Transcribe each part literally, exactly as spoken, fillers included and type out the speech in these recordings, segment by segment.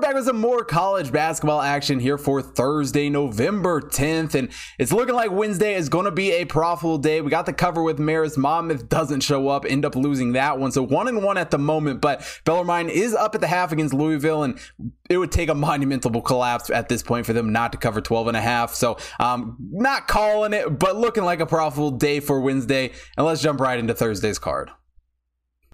we're back with some more college basketball action here for Thursday, November tenth, and it's looking like Wednesday is going to be a profitable day. We got the cover with Marist. Monmouth doesn't show up, end up losing that one, so one and one at the moment, but Bellarmine is up at the half against Louisville, and it would take a monumental collapse at this point for them not to cover twelve and a half, so um, not calling it, but looking like a profitable day for Wednesday, and let's jump right into Thursday's card.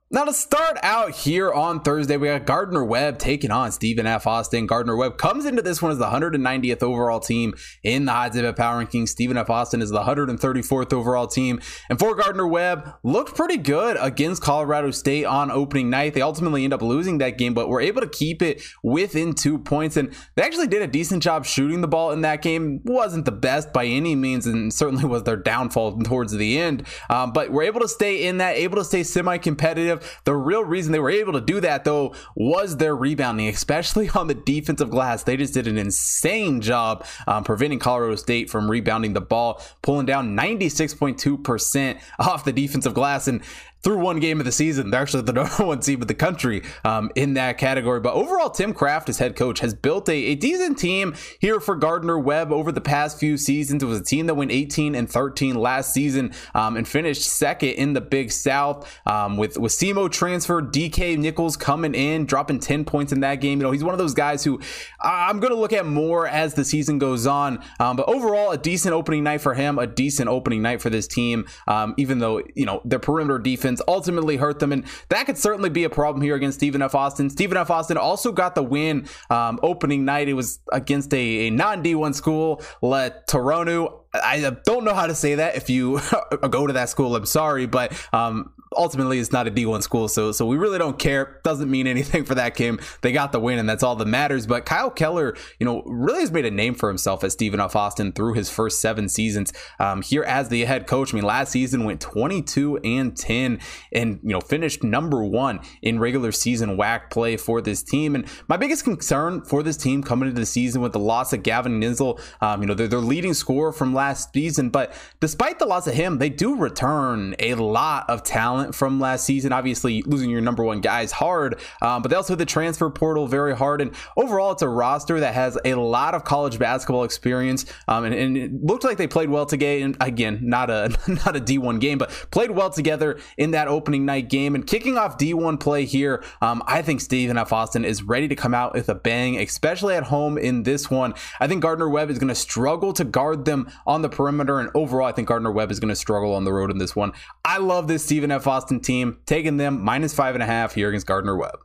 Now to start out here on Thursday, we got Gardner-Webb taking on Stephen F. Austin. Gardner-Webb comes into this one as the one hundred ninetieth overall team in the HotTipBets Power Rankings. Stephen F. Austin is the one hundred thirty-fourth overall team. And for Gardner-Webb, looked pretty good against Colorado State on opening night. They ultimately end up losing that game, but were able to keep it within two points. And they actually did a decent job shooting the ball in that game. Wasn't the best by any means, and certainly was their downfall towards the end. Um, but were able to stay in that, able to stay semi-competitive. The real reason they were able to do that, though, was their rebounding, especially on the defensive glass. They just did an insane job um, preventing Colorado State from rebounding the ball, pulling down ninety-six point two percent off the defensive glass. And through one game of the season, they're actually the number one team of the country um, in that category. But overall, Tim Kraft, as head coach, has built a, a decent team here for Gardner-Webb over the past few seasons. It was a team that went eighteen and thirteen last season um, and finished second in the Big South um, with, with Simo transfer, D K Nichols coming in, dropping ten points in that game. You know, he's one of those guys who I'm going to look at more as the season goes on. Um, but overall, a decent opening night for him, a decent opening night for this team, um, even though, you know, their perimeter defense ultimately hurt them, and that could certainly be a problem here against Stephen F. Austin. Stephen F. Austin also got the win um, opening night. It was against a, a non-D one school, Le Tourneau. I don't know how to say that. If you go to that school, I'm sorry, but um, ultimately it's not a D one school, so so we really don't care. Doesn't mean anything for that game. They got the win, and that's all that matters. But Kyle Keller, you know, really has made a name for himself as Stephen F. Austin through his first seven seasons um, here as the head coach. I mean, last season went twenty-two and ten, and you know, finished number one in regular season W A C play for this team. And my biggest concern for this team coming into the season with the loss of Gavin Nizel, um, you know, they're their leading scorer from last. last season, but despite the loss of him, they do return a lot of talent from last season. Obviously, losing your number one guy is hard, um, but they also hit the transfer portal very hard, and overall, it's a roster that has a lot of college basketball experience, um, and, and it looked like they played well today, and again, not a not a D one game, but played well together in that opening night game, and kicking off D one play here, um, I think Stephen F. Austin is ready to come out with a bang, especially at home in this one. I think Gardner-Webb is going to struggle to guard them on the perimeter, and overall, I think Gardner-Webb is going to struggle on the road in this one. I love this Stephen F. Austin team, taking them minus five and a half here against Gardner-Webb.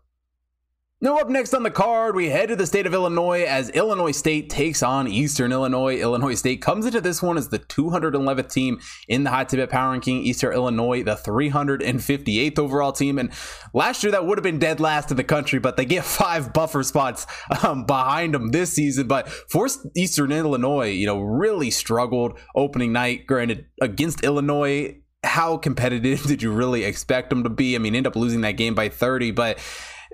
Now up next on the card, we head to the state of Illinois as Illinois State takes on Eastern Illinois. Illinois State comes into this one as the two hundred eleventh team in the HotTipBets Power Ranking. Eastern Illinois, the three hundred fifty-eighth overall team. And last year, that would have been dead last in the country, but they get five buffer spots um, behind them this season. But for Eastern Illinois, you know, really struggled opening night. Granted, against Illinois, how competitive did you really expect them to be? I mean, end up losing that game by thirty, but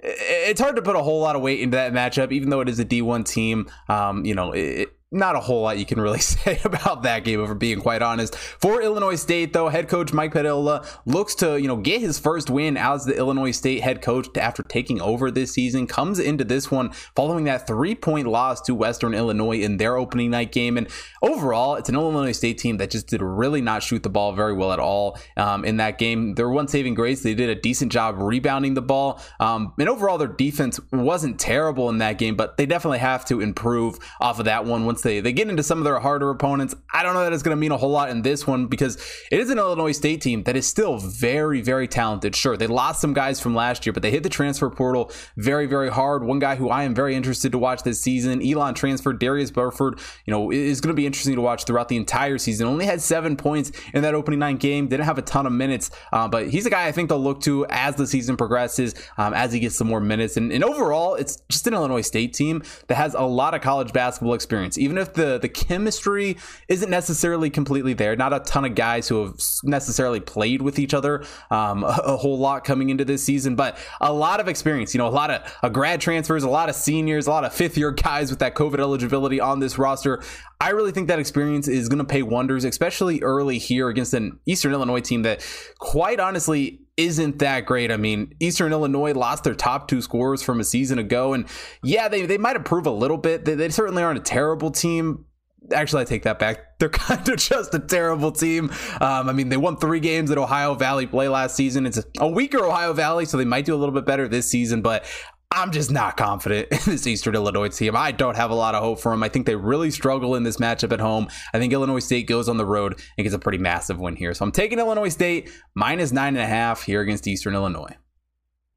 it's hard to put a whole lot of weight into that matchup, even though it is a D one team. Um, you know, it, not a whole lot you can really say about that game, if we're being quite honest. For Illinois State, though, head coach Mike Padilla looks to, you know, get his first win as the Illinois State head coach after taking over this season. Comes into this one following that three-point loss to Western Illinois in their opening night game. And overall, it's an Illinois State team that just did really not shoot the ball very well at all um, in that game. Their one saving grace, they did a decent job rebounding the ball. Um, and overall, their defense wasn't terrible in that game, but they definitely have to improve off of that one. Once They, they get into some of their harder opponents, I don't know that it's going to mean a whole lot in this one, because it is an Illinois State team that is still very, very talented. Sure, they lost some guys from last year, but they hit the transfer portal very, very hard. One guy who I am very interested to watch this season, Elon transfer, Darius Burford, you know, is going to be interesting to watch throughout the entire season. Only had seven points in that opening nine game, didn't have a ton of minutes, uh, but he's a guy I think they'll look to as the season progresses, um, as he gets some more minutes. And, and overall, it's just an Illinois State team that has a lot of college basketball experience. Even if the, the chemistry isn't necessarily completely there, not a ton of guys who have necessarily played with each other um, a, a whole lot coming into this season, but a lot of experience, you know, a lot of a grad transfers, a lot of seniors, a lot of fifth year guys with that COVID eligibility on this roster. I really think that experience is going to pay wonders, especially early here against an Eastern Illinois team that, quite honestly, isn't that great. I mean, Eastern Illinois lost their top two scorers from a season ago, and yeah, they, they might improve a little bit. They, they certainly aren't a terrible team. Actually, I take that back. They're kind of just a terrible team. Um, I mean, they won three games at Ohio Valley play last season. It's a weaker Ohio Valley, so they might do a little bit better this season, but I'm just not confident in this Eastern Illinois team. I don't have a lot of hope for them. I think they really struggle in this matchup at home. I think Illinois State goes on the road and gets a pretty massive win here. So I'm taking Illinois State minus nine and a half here against Eastern Illinois.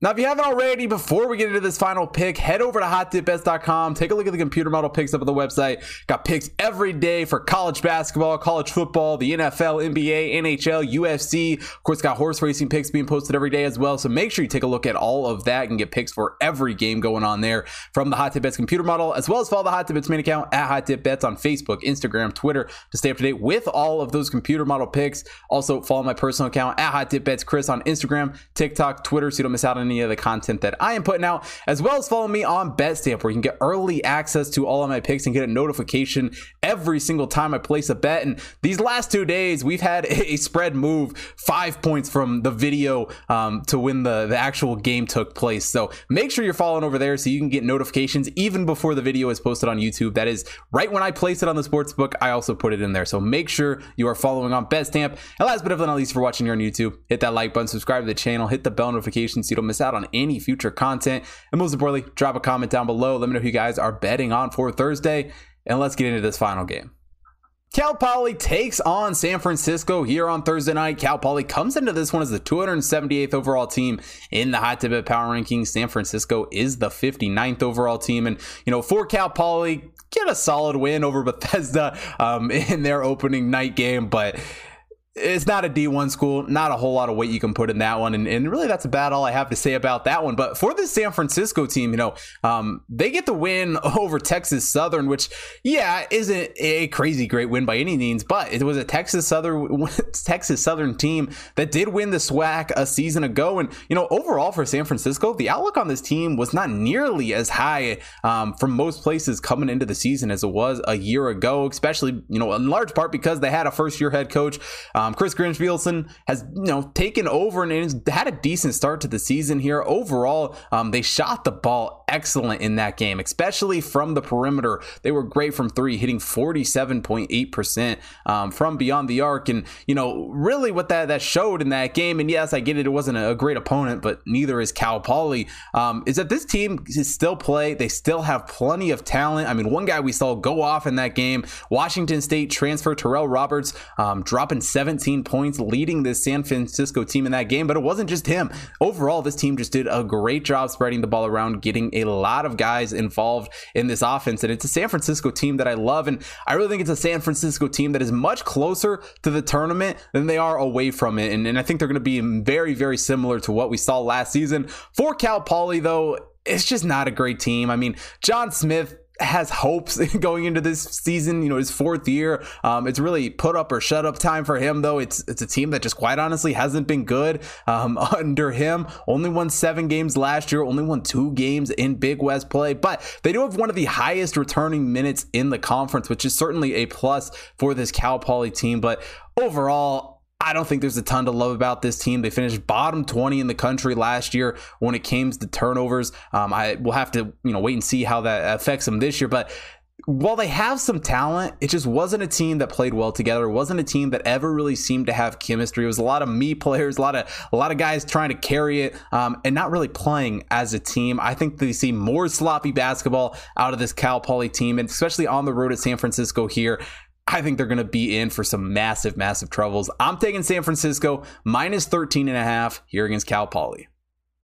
Now, if you haven't already, before we get into this final pick, head over to hot tip bets dot com. Take a look at the computer model picks up on the website. Got picks every day for college basketball, college football, the N F L, N B A, N H L, U F C. Of course, got horse racing picks being posted every day as well. So make sure you take a look at all of that and get picks for every game going on there from the Hot Tip Bets computer model, as well as follow the Hot Tip Bets main account at Hot Tip Bets on Facebook, Instagram, Twitter to stay up to date with all of those computer model picks. Also, follow my personal account at Hot Tip Bets Chris on Instagram, TikTok, Twitter, so you don't miss out on any of the content that I am putting out, as well as follow me on Betstamp, where you can get early access to all of my picks and get a notification every single time I place a bet. And these last two days, we've had a spread move five points from the video um, to when the, the actual game took place. So make sure you're following over there so you can get notifications even before the video is posted on YouTube. That is right when I place it on the sportsbook, I also put it in there. So make sure you are following on Betstamp. And last but not least, for watching here on YouTube, hit that like button, subscribe to the channel, hit the bell notification so you don't miss out on any future content, and most importantly, drop a comment down below. Let me know who you guys are betting on for Thursday, and let's get into this final game. Cal Poly takes on San Francisco here on Thursday night. Cal Poly comes into this one as the two hundred seventy-eighth overall team in the Hot Tip Bet Power Rankings. San Francisco is the fifty-ninth overall team, and you know, for Cal Poly, get a solid win over Bethesda um, in their opening night game, but it's not a D one school, not a whole lot of weight you can put in that one. And, and really, that's about all I have to say about that one. But for this San Francisco team, you know, um, they get the win over Texas Southern, which, yeah, isn't a crazy great win by any means, but it was a Texas Southern Texas Southern team that did win the SWAC a season ago. And, you know, overall for San Francisco, the outlook on this team was not nearly as high um, from most places coming into the season as it was a year ago, especially, you know, in large part because they had a first year head coach. Um, Chris Grinch has, you know, taken over and has had a decent start to the season here. Overall, um, they shot the ball excellent in that game, especially from the perimeter. They were great from three, hitting forty-seven point eight percent um, from beyond the arc. And, you know, really what that, that showed in that game, and yes, I get it, it wasn't a great opponent, but neither is Cal Poly, um, is that this team is still play. They still have plenty of talent. I mean, one guy we saw go off in that game, Washington State transfer Terrell Roberts, um, dropping seven seventeen points, leading this San Francisco team in that game. But it wasn't just him. Overall, this team just did a great job spreading the ball around, getting a lot of guys involved in this offense. And it's a San Francisco team that I love. And I really think it's a San Francisco team that is much closer to the tournament than they are away from it. And, and I think they're going to be very, very similar to what we saw last season. For Cal Poly, though, it's just not a great team. I mean, John Smith has hopes going into this season, you know, his fourth year. Um, it's really put up or shut up time for him, though. It's it's a team that just quite honestly hasn't been good um, under him. Only won seven games last year, only won two games in Big West play, but they do have one of the highest returning minutes in the conference, which is certainly a plus for this Cal Poly team. But overall, I don't think there's a ton to love about this team. They finished bottom twenty in the country last year when it came to turnovers. Um, I will have to, you know, wait and see how that affects them this year. But while they have some talent, it just wasn't a team that played well together. It wasn't a team that ever really seemed to have chemistry. It was a lot of me players, a lot of a lot of guys trying to carry it um, and not really playing as a team. I think they see more sloppy basketball out of this Cal Poly team, and especially on the road at San Francisco here. I think they're going to be in for some massive, massive troubles. I'm taking San Francisco minus thirteen and a half here against Cal Poly.